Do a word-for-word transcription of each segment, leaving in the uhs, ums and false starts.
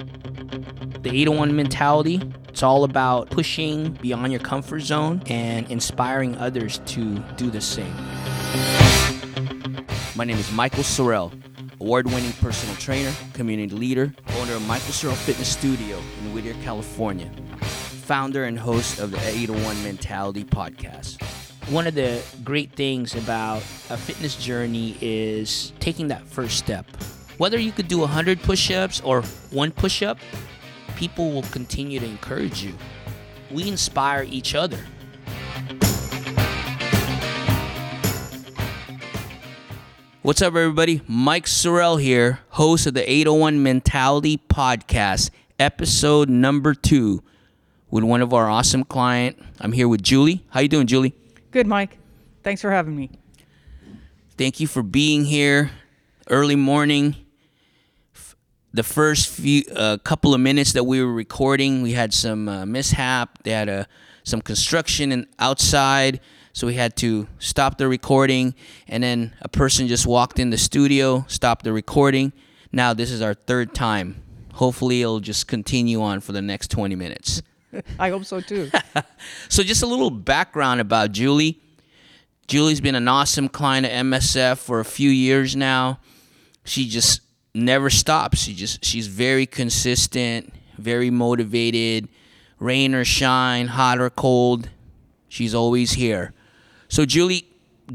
The eight oh one Mentality, it's all about pushing beyond your comfort zone and inspiring others to do the same. My name is Michael Seril, award-winning personal trainer, community leader, owner of Michael Seril Fitness Studio in Whittier, California, founder and host of the eight oh one Mentality Podcast. One of the great things about a fitness journey is taking that first step. Whether you could do one hundred push-ups or one push-up, people will continue to encourage you. We inspire each other. What's up, everybody? Mike Seril here, host of the eight oh one Mentality Podcast, episode number two, with one of our awesome clients. I'm here with Julie. How you doing, Julie? Good, Mike. Thanks for having me. Thank you for being here. Early morning, f- the first few uh, couple of minutes that we were recording, we had some uh, mishap. They had uh, some construction and outside, so we had to stop the recording. And then a person just walked in the studio, stopped the recording. Now this is our third time. Hopefully it'll just continue on for the next twenty minutes. I hope so too. So just a little background about Julie. Julie's been an awesome client at M S F for a few years now. She just never stops. She just she's very consistent, very motivated, rain or shine, hot or cold. She's always here. So Julie,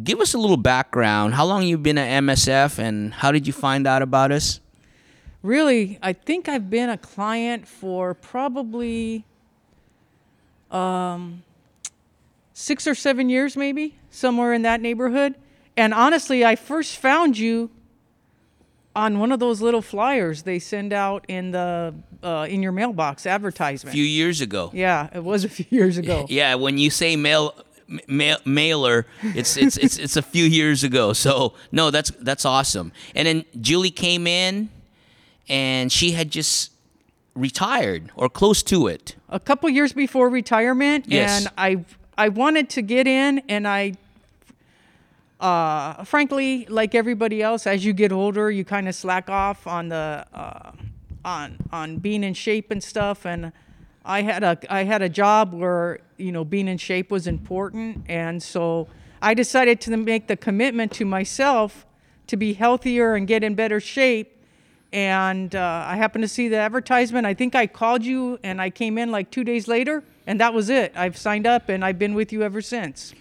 give us a little background. How long you been at M S F and how did you find out about us? Really, I think I've been a client for probably Um, six or seven years, maybe, somewhere in that neighborhood. And honestly, I first found you on one of those little flyers they send out in the uh, in your mailbox advertisement. A few years ago. Yeah, it was a few years ago. Yeah, when you say mail, mail mailer, it's it's, it's it's a few years ago. So no, that's that's awesome. And then Julie came in, and she had just retired or close to it. A couple years before retirement, yes. And I I wanted to get in, and I uh, frankly, like everybody else, as you get older, you kind of slack off on the uh, on on being in shape and stuff. And I had a I had a job where, you know, being in shape was important, and so I decided to make the commitment to myself to be healthier and get in better shape. And uh, I happened to see the advertisement. I think I called you, and I came in like two days later, and that was it. I've signed up, and I've been with you ever since.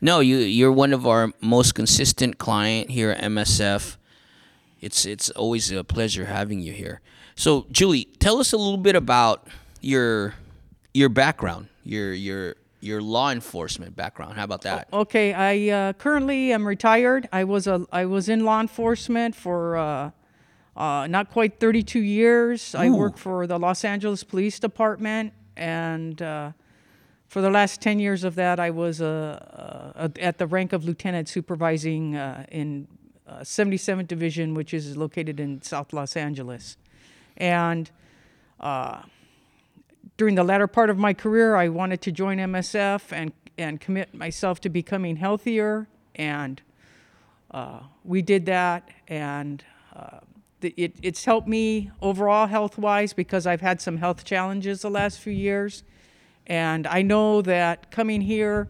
No, you, you're one of our most consistent client here at M S F. It's it's always a pleasure having you here. So, Julie, tell us a little bit about your your background, your your your law enforcement background. How about that? Oh, okay, I uh, currently am retired. I was a I was in law enforcement for. Uh, Uh, not quite thirty-two years. Ooh. I work for the Los Angeles Police Department, and uh, for the last ten years of that, I was uh, uh, at the rank of lieutenant supervising uh, in uh, seventy-seventh Division, which is located in South Los Angeles. And uh, during the latter part of my career, I wanted to join M S F and, and commit myself to becoming healthier, and uh, we did that, and Uh, It, it's helped me overall health-wise because I've had some health challenges the last few years. And I know that coming here,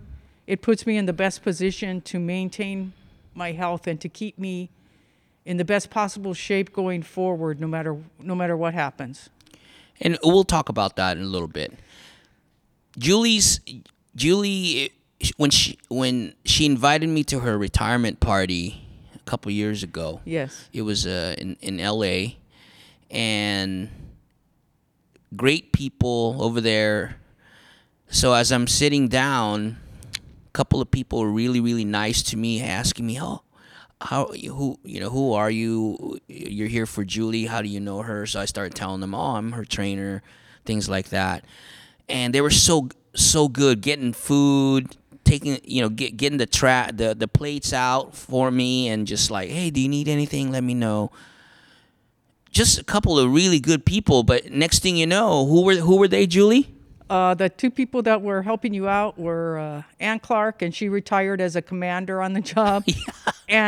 it puts me in the best position to maintain my health and to keep me in the best possible shape going forward, no matter no matter what happens. And we'll talk about that in a little bit. Julie's Julie, when she when she invited me to her retirement party couple years ago. Yes. It was uh, in, in L A, and great people over there. So as I'm sitting down, a couple of people were really, really nice to me, asking me, oh, how, who, you know, who are you? You're here for Julie. How do you know her? So I started telling them, oh, I'm her trainer, things like that. And they were so, so good, getting food, taking, you know, get, getting the, tra- the the plates out for me, and just like, hey, do you need anything? Let me know. Just a couple of really good people, but next thing you know, who were who were they, Julie? Uh, the two people that were helping you out were uh, Ann Clark, and she retired as a commander on the job, yeah.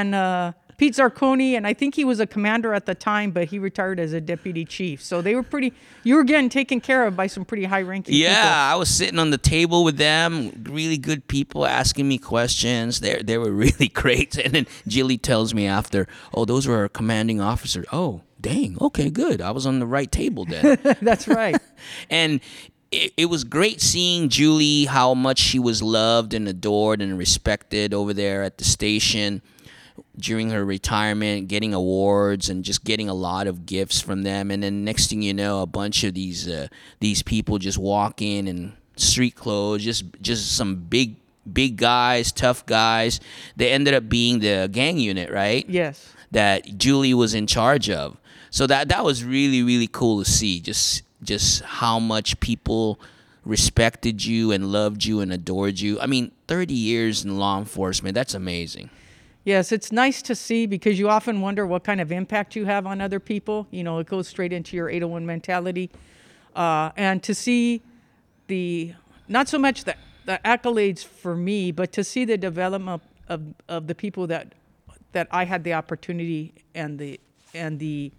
and uh, Pete Zarconi, and I think he was a commander at the time, but he retired as a deputy chief. So they were pretty, you were getting taken care of by some pretty high-ranking yeah, people. Yeah, I was sitting on the table with them, really good people asking me questions. They they were really great. And then Julie tells me after, oh, those were our commanding officers. Oh, dang, okay, good. I was on the right table then. That's right. And It, it was great seeing Julie, how much she was loved and adored and respected over there at the station during her retirement, getting awards and just getting a lot of gifts from them. And then next thing you know, a bunch of these uh, these people just walk in in street clothes, just just some big big guys, tough guys. They ended up being the gang unit, right? Yes. That Julie was in charge of. So that that was really, really cool to see. Just. Just how much people respected you and loved you and adored you. I mean, thirty years in law enforcement, that's amazing. Yes, it's nice to see because you often wonder what kind of impact you have on other people. You know, it goes straight into your eight oh one mentality. Uh, and to see the, not so much the, the accolades for me, but to see the development of, of, of the people that that I had the opportunity and the and the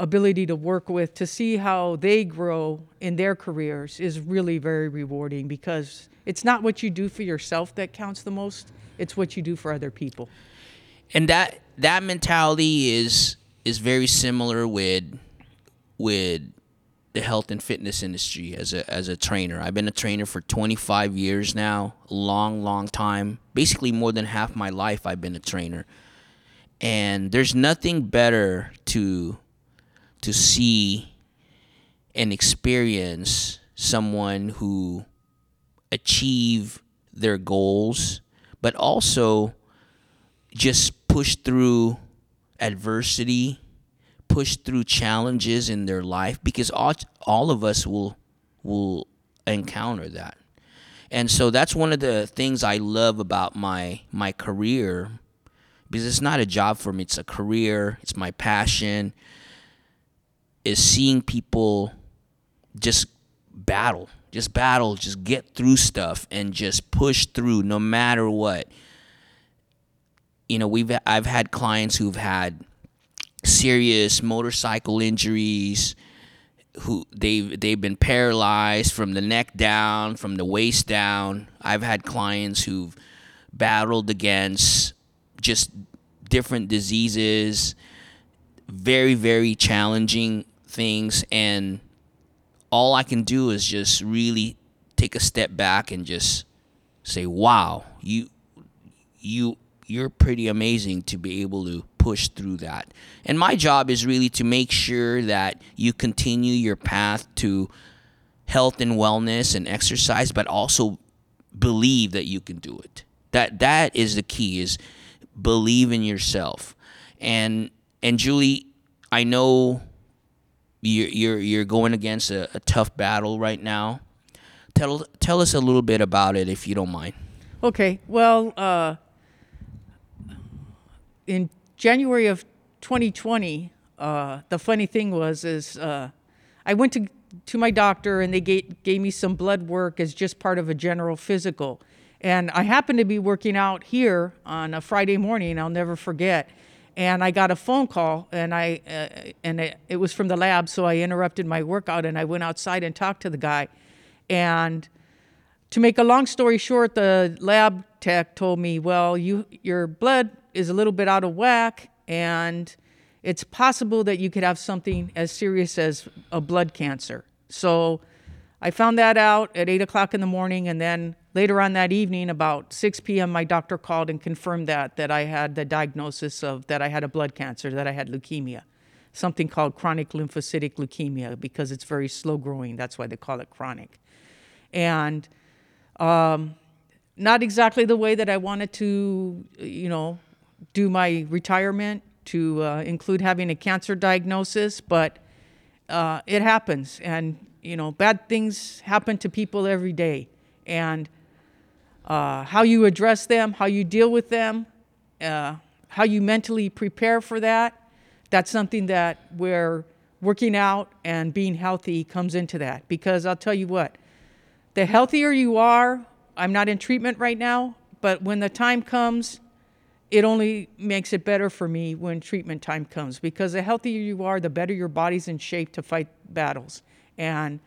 ability to work with, to see how they grow in their careers is really very rewarding because it's not what you do for yourself that counts the most, it's what you do for other people. And that that mentality is is very similar with with the health and fitness industry as a as a trainer. I've been a trainer for twenty-five years now, a long, long time. Basically more than half my life I've been a trainer. And there's nothing better to to see and experience someone who achieve their goals, but also just push through adversity, push through challenges in their life, because all, all of us will will encounter that. And so that's one of the things I love about my my career, because it's not a job for me, it's a career, it's my passion, is seeing people just battle, just battle, just get through stuff and just push through no matter what. You know, we've I've had clients who've had serious motorcycle injuries, who they've, they've been paralyzed from the neck down, from the waist down. I've had clients who've battled against just different diseases, very, very challenging things, and all I can do is just really take a step back and just say, wow, you you you're pretty amazing to be able to push through that. And my job is really to make sure that you continue your path to health and wellness and exercise, but also believe that you can do it. That that is the key, is believe in yourself. And and Julie, I know You're, you're you're going against a, a tough battle right now. Tell tell us a little bit about it, if you don't mind. Okay. Well, uh, in January of twenty twenty, uh, the funny thing was is uh, I went to to my doctor and they gave gave me some blood work as just part of a general physical, and I happened to be working out here on a Friday morning. I'll never forget. And I got a phone call, and I uh, and it, it was from the lab, so I interrupted my workout, and I went outside and talked to the guy. And to make a long story short, the lab tech told me, well, you your blood is a little bit out of whack, and it's possible that you could have something as serious as a blood cancer. So I found that out at eight o'clock in the morning, and then later on that evening, about six p.m., my doctor called and confirmed that, that I had the diagnosis of, that I had a blood cancer, that I had leukemia, something called chronic lymphocytic leukemia, because it's very slow-growing. That's why they call it chronic. And um, not exactly the way that I wanted to, you know, do my retirement, to uh, include having a cancer diagnosis, but uh, it happens. And, you know, bad things happen to people every day. And Uh, how you address them, how you deal with them, uh, how you mentally prepare for that, that's something that where working out and being healthy comes into that. Because I'll tell you what, the healthier you are, I'm not in treatment right now, but when the time comes, it only makes it better for me when treatment time comes, because the healthier you are, the better your body's in shape to fight battles. And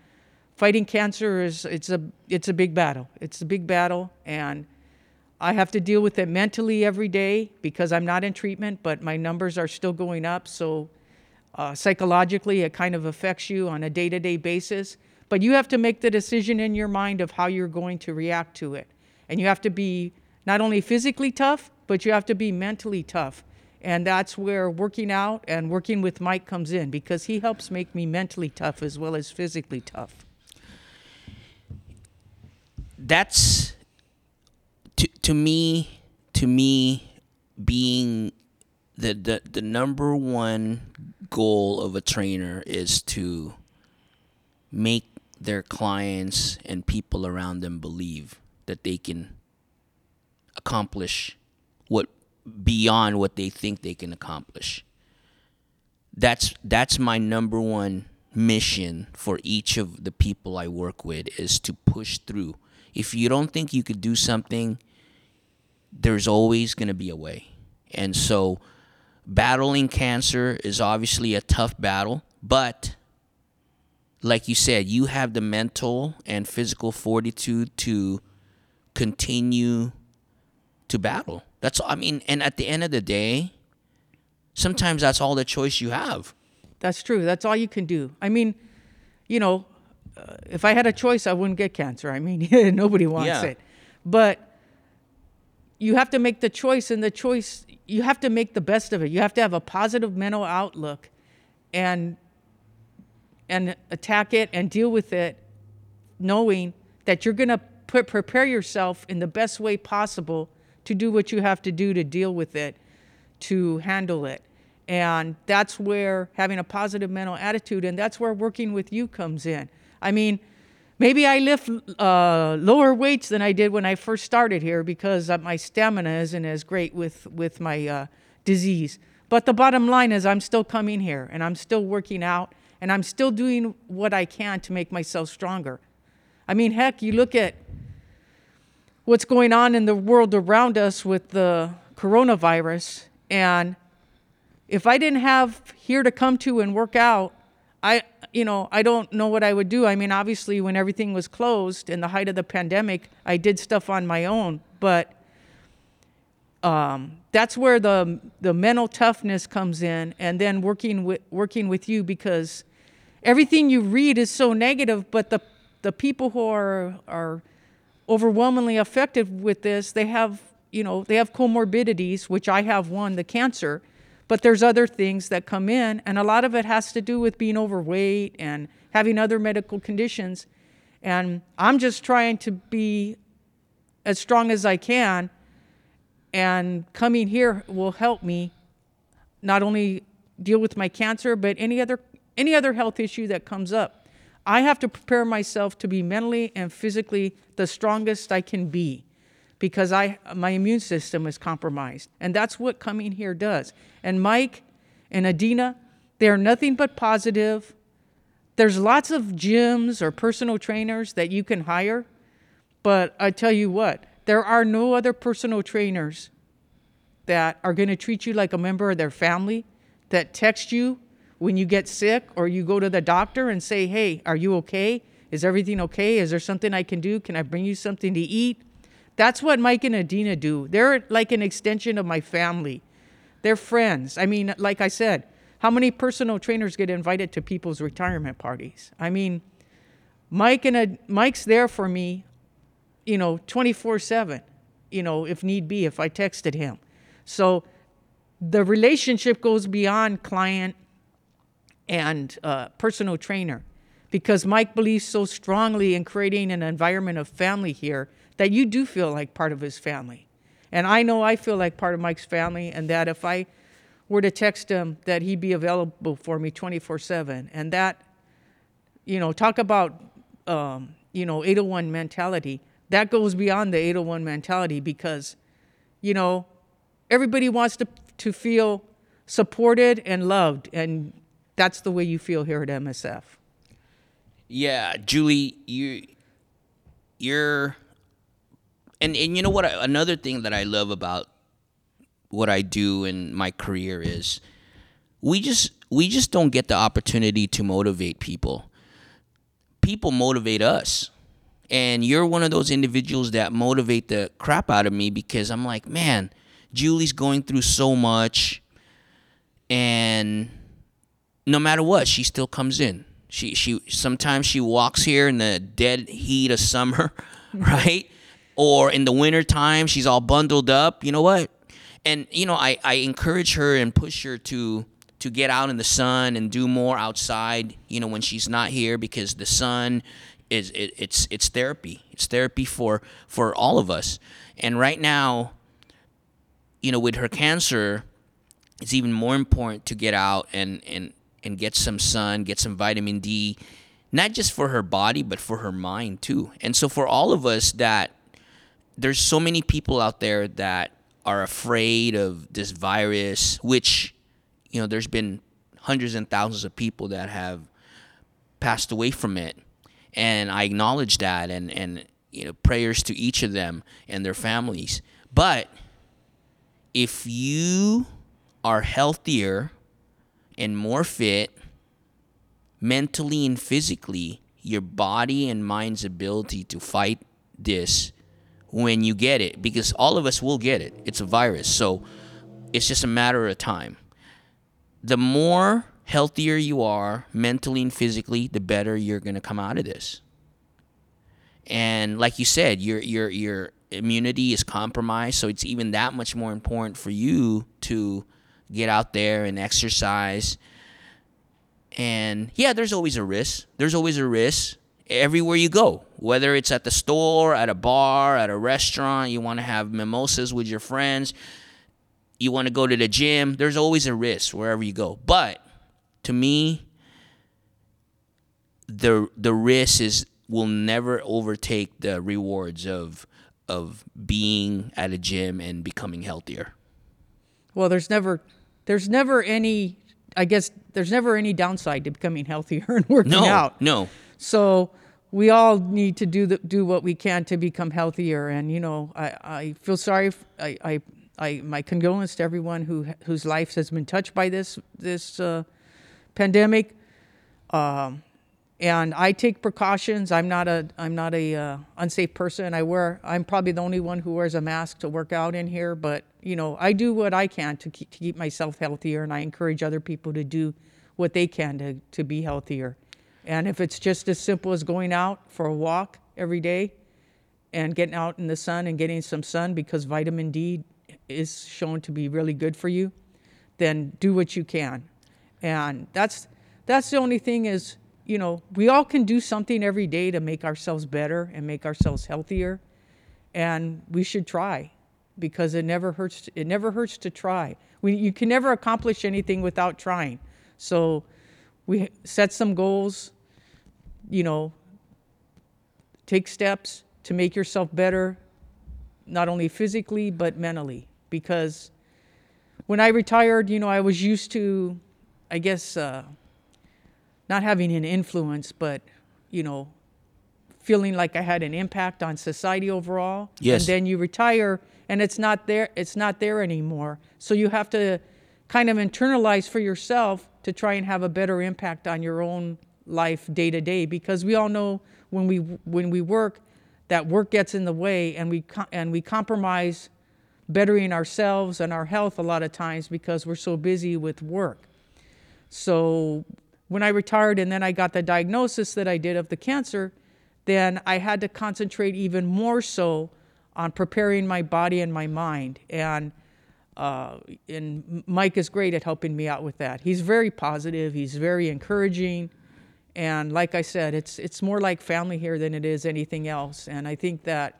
fighting cancer is it's a it's a big battle. It's a big battle, and I have to deal with it mentally every day because I'm not in treatment, but my numbers are still going up. So uh, psychologically, it kind of affects you on a day-to-day basis. But you have to make the decision in your mind of how you're going to react to it. And you have to be not only physically tough, but you have to be mentally tough. And that's where working out and working with Mike comes in, because he helps make me mentally tough as well as physically tough. That's, to to me, to me, being the, the, the number one goal of a trainer is to make their clients and people around them believe that they can accomplish what beyond what they think they can accomplish. That's that's my number one mission for each of the people I work with, is to push through. If you don't think you could do something, there's always going to be a way. And so battling cancer is obviously a tough battle, but like you said, you have the mental and physical fortitude to continue to battle. That's, I mean, and at the end of the day, sometimes that's all the choice you have. That's true. That's all you can do. I mean, you know, uh, if I had a choice, I wouldn't get cancer. I mean, nobody wants yeah. it. But you have to make the choice, and the choice, you have to make the best of it. You have to have a positive mental outlook and and attack it and deal with it, knowing that you're going to pre- prepare yourself in the best way possible to do what you have to do to deal with it, to handle it. And that's where having a positive mental attitude, and that's where working with you comes in. I mean, maybe I lift uh, lower weights than I did when I first started here because my stamina isn't as great with, with my uh, disease. But the bottom line is I'm still coming here, and I'm still working out, and I'm still doing what I can to make myself stronger. I mean, heck, you look at what's going on in the world around us with the coronavirus, and if I didn't have here to come to and work out, I, you know, I don't know what I would do. I mean, obviously, when everything was closed in the height of the pandemic, I did stuff on my own, but um, that's where the the mental toughness comes in, and then working with working with you, because everything you read is so negative, but the the people who are are overwhelmingly affected with this, they have, you know, they have comorbidities, which I have one, the cancer, but there's other things that come in, and a lot of it has to do with being overweight and having other medical conditions. And I'm just trying to be as strong as I can, and coming here will help me not only deal with my cancer, but any other any other health issue that comes up. I have to prepare myself to be mentally and physically the strongest I can be, because I my immune system is compromised. And that's what coming here does. And Mike and Adina, they are nothing but positive. There's lots of gyms or personal trainers that you can hire, but I tell you what, there are no other personal trainers that are going to treat you like a member of their family, that text you when you get sick or you go to the doctor and say, hey, are you okay? Is everything okay? Is there something I can do? Can I bring you something to eat? That's what Mike and Adina do. They're like an extension of my family. They're friends. I mean, like I said, how many personal trainers get invited to people's retirement parties? I mean, Mike and Ad- Mike's there for me, you know, twenty-four seven, you know, if need be, if I texted him. So the relationship goes beyond client and uh, personal trainer, because Mike believes so strongly in creating an environment of family here that you do feel like part of his family. And I know I feel like part of Mike's family, and that if I were to text him, that he'd be available for me twenty-four seven. And that, you know, talk about, um, you know, eight oh one mentality. That goes beyond the eight oh one mentality, because, you know, everybody wants to to feel supported and loved, and that's the way you feel here at M S F. Yeah, Julie, you, you're, and, and you know what, another thing that I love about what I do in my career is we just we just don't get the opportunity to motivate people. People motivate us. And you're one of those individuals that motivate the crap out of me, because I'm like, man, Julie's going through so much, and no matter what, she still comes in. She she sometimes she walks here in the dead heat of summer, right? Or in the winter time, she's all bundled up. You know what? And you know, I, I encourage her and push her to to get out in the sun and do more outside, you know, when she's not here, because the sun is it, it's it's therapy. It's therapy for for all of us. And right now, you know, with her cancer, it's even more important to get out and and and get some sun, get some vitamin D, not just for her body, but for her mind too. And so for all of us, that there's so many people out there that are afraid of this virus, which, you know, there's been hundreds and thousands of people that have passed away from it. And I acknowledge that, and, and you know, prayers to each of them and their families. But if you are healthier and more fit mentally and physically, your body and mind's ability to fight this when you get it, because all of us will get it. It's a virus, so it's just a matter of time. The more healthier you are mentally and physically, the better you're going to come out of this. And like you said, your your your immunity is compromised, so it's even that much more important for you to get out there and exercise. And yeah, there's always a risk. There's always a risk everywhere you go, whether it's at the store, at a bar, at a restaurant. You want to have mimosas with your friends. You want to go to the gym. There's always a risk wherever you go. But to me, the the risk is will never overtake the rewards of of being at a gym and becoming healthier. Well, there's never there's never any I guess there's never any downside to becoming healthier and working no, out. No. So we all need to do the, do what we can to become healthier. And, you know, I, I feel sorry. I, I, I, my condolence to everyone who whose life has been touched by this this uh, pandemic. Um, and I take precautions. I'm not a I'm not a uh, unsafe person. I wear I'm probably the only one who wears a mask to work out in here. But, you know, I do what I can to keep, to keep myself healthier, and I encourage other people to do what they can to, to be healthier. And if it's just as simple as going out for a walk every day and getting out in the sun and getting some sun, because vitamin D is shown to be really good for you, then do what you can. And that's that's the only thing is, you know, we all can do something every day to make ourselves better and make ourselves healthier. And we should try, because it never hurts to, it never hurts to try. We, you can never accomplish anything without trying. So we set some goals. You know, take steps to make yourself better, not only physically, but mentally. Because when I retired, you know, I was used to, I guess, uh, not having an influence, but, you know, feeling like I had an impact on society overall. Yes. And then you retire and it's not there, it's not there anymore. So you have to kind of internalize for yourself to try and have a better impact on your own life day to day, because we all know when we when we work, that work gets in the way, and we and we compromise bettering ourselves and our health a lot of times because we're so busy with work. So when I retired and then I got the diagnosis that I did of the cancer, then I had to concentrate even more so on preparing my body and my mind. And uh, and Mike is great at helping me out with that. He's very positive. He's very encouraging. And like I said, it's it's more like family here than it is anything else. And I think that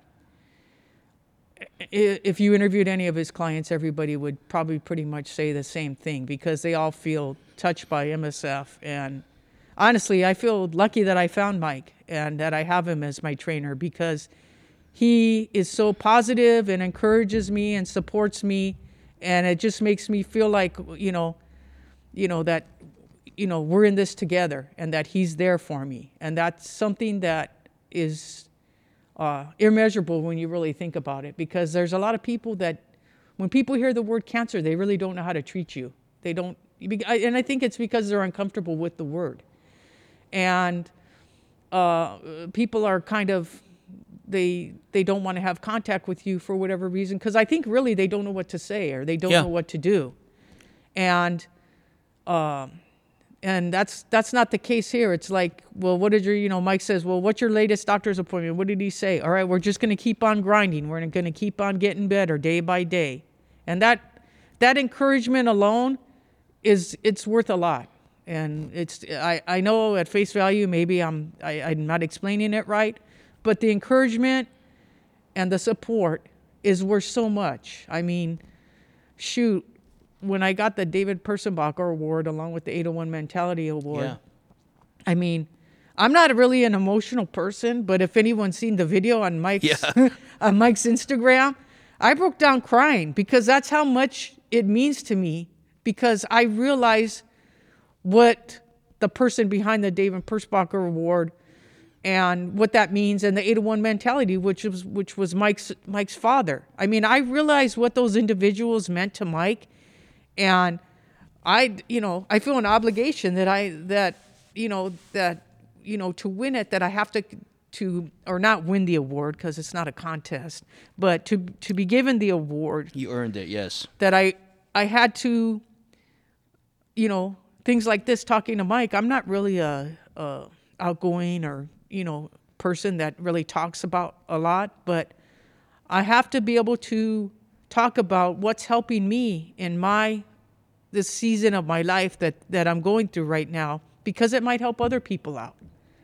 if you interviewed any of his clients, everybody would probably pretty much say the same thing, because they all feel touched by M S F. And honestly, I feel lucky that I found Mike and that I have him as my trainer, because he is so positive and encourages me and supports me. And it just makes me feel like, you know, you know, that you know, we're in this together, and that he's there for me. And that's something that is uh, immeasurable when you really think about it, because there's a lot of people that When people hear the word cancer, they really don't know how to treat you. They don't, and I think it's because they're uncomfortable with the word. And uh, people are kind of, they they don't want to have contact with you for whatever reason, because I think really they don't know what to say, or they don't yeah. know what to do. And um, and that's that's not the case here. It's like, well, what did your, you know, Mike says, well, what's your latest doctor's appointment? What did he say? All right, we're just going to keep on grinding. We're going to keep on getting better day by day. And that that encouragement alone is, it's worth a lot. And it's, I, I know at face value, maybe I'm, I, I'm not explaining it right, but the encouragement and the support is worth so much. I mean, shoot, when I got the David Persenbacher Award along with the eight oh one Mentality Award, yeah. I mean, I'm not really an emotional person, but if anyone's seen the video on Mike's, yeah. on Mike's Instagram, I broke down crying, because that's how much it means to me, because I realize what the person behind the David Persenbacher Award and what that means, and the eight oh one Mentality, which was which was Mike's Mike's father. I mean, I realized what those individuals meant to Mike, and I, you know, I feel an obligation that I that you know that you know to win it, that I have to to or not win the award, because it's not a contest, but to to be given the award. You earned it, yes. That I I had to, you know. Things like this, talking to Mike, I'm not really a, a outgoing or, you know, person that really talks about a lot, but I have to be able to talk about what's helping me in my, this season of my life that, that I'm going through right now, because it might help other people out.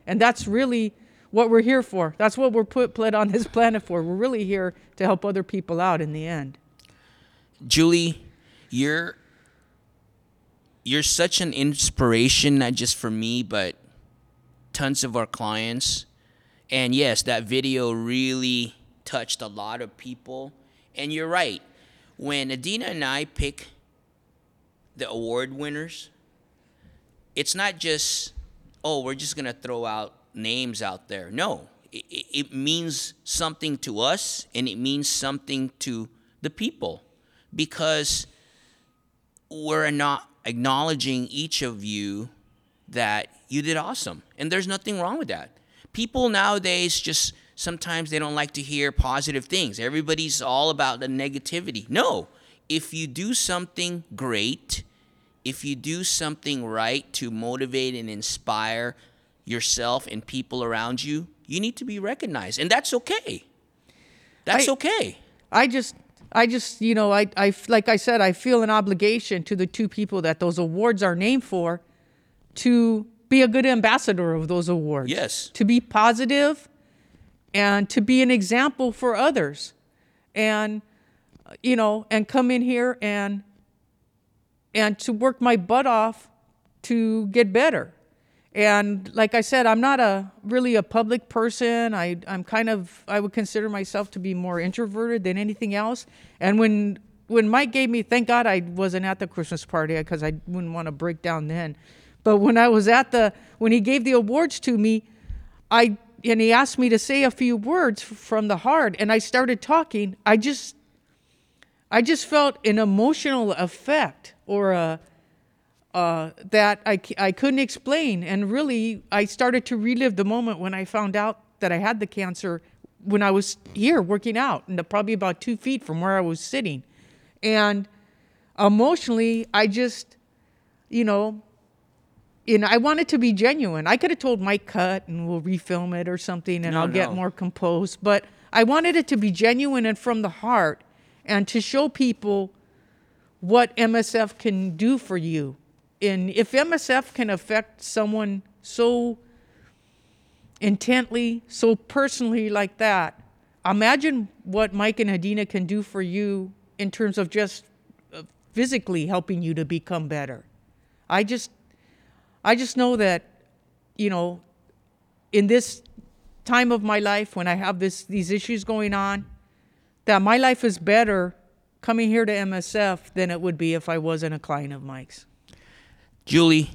And that's really what we're here for. That's what we're put, put on this planet for. We're really here to help other people out in the end. Julie, you're... You're such an inspiration, not just for me, but tons of our clients. And yes, that video really touched a lot of people. And you're right. When Adina and I pick the award winners, it's not just, oh, we're just going to throw out names out there. No, it, it means something to us, and it means something to the people, because we're not acknowledging each of you that you did awesome. And there's nothing wrong with that. People nowadays just sometimes they don't like to hear positive things. Everybody's all about the negativity. No, if you do something great, if you do something right to motivate and inspire yourself and people around you, you need to be recognized. And that's okay. That's I, okay. I just... I just, you know, I, I, like I said, I feel an obligation to the two people that those awards are named for to be a good ambassador of those awards. Yes. To be positive and to be an example for others. And, you know, and come in here and, and to work my butt off to get better. And like I said, I'm not a really a public person. I, I'm kind of, I would consider myself to be more introverted than anything else. And when when Mike gave me, thank God I wasn't at the Christmas party, because I wouldn't want to break down then. But when I was at the, when he gave the awards to me, I and he asked me to say a few words from the heart, and I started talking. I just, I just felt an emotional effect, or a, Uh, that I, I couldn't explain. And really, I started to relive the moment when I found out that I had the cancer, when I was here working out, and probably about two feet from where I was sitting. And emotionally, I just, you know, and I wanted to be genuine. I could have told Mike, cut, and we'll refilm it or something, and no, I'll no. get more composed. But I wanted it to be genuine and from the heart, and to show people what M S F can do for you. And if M S F can affect someone so intently, so personally like that, imagine what Mike and Adina can do for you in terms of just physically helping you to become better. I just, I just know that, you know, in this time of my life when I have this these issues going on, that my life is better coming here to M S F than it would be if I wasn't a client of Mike's. Julie,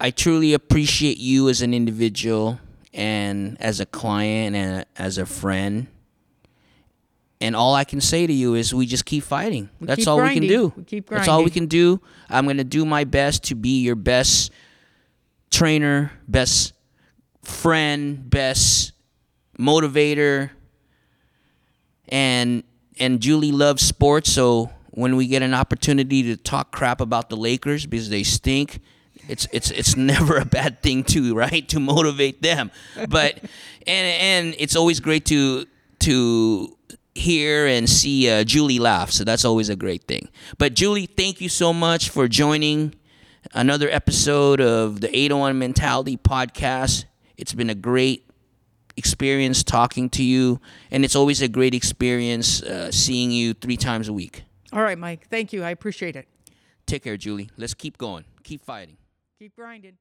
I truly appreciate you as an individual and as a client and as a friend. And all I can say to you is we just keep fighting. We That's keep all grinding. we can do. We keep grinding. That's all we can do. I'm going to do my best to be your best trainer, best friend, best motivator. And and Julie loves sports, so when we get an opportunity to talk crap about the Lakers because they stink, it's it's it's never a bad thing to, right? To motivate them. But and and it's always great to to hear and see uh, Julie laugh, so that's always a great thing. But Julie, thank you so much for joining another episode of the eight oh one Mentality Podcast. It's been a great experience talking to you, and it's always a great experience uh, seeing you three times a week. All right, Mike. Thank you. I appreciate it. Take care, Julie. Let's keep going. Keep fighting. Keep grinding.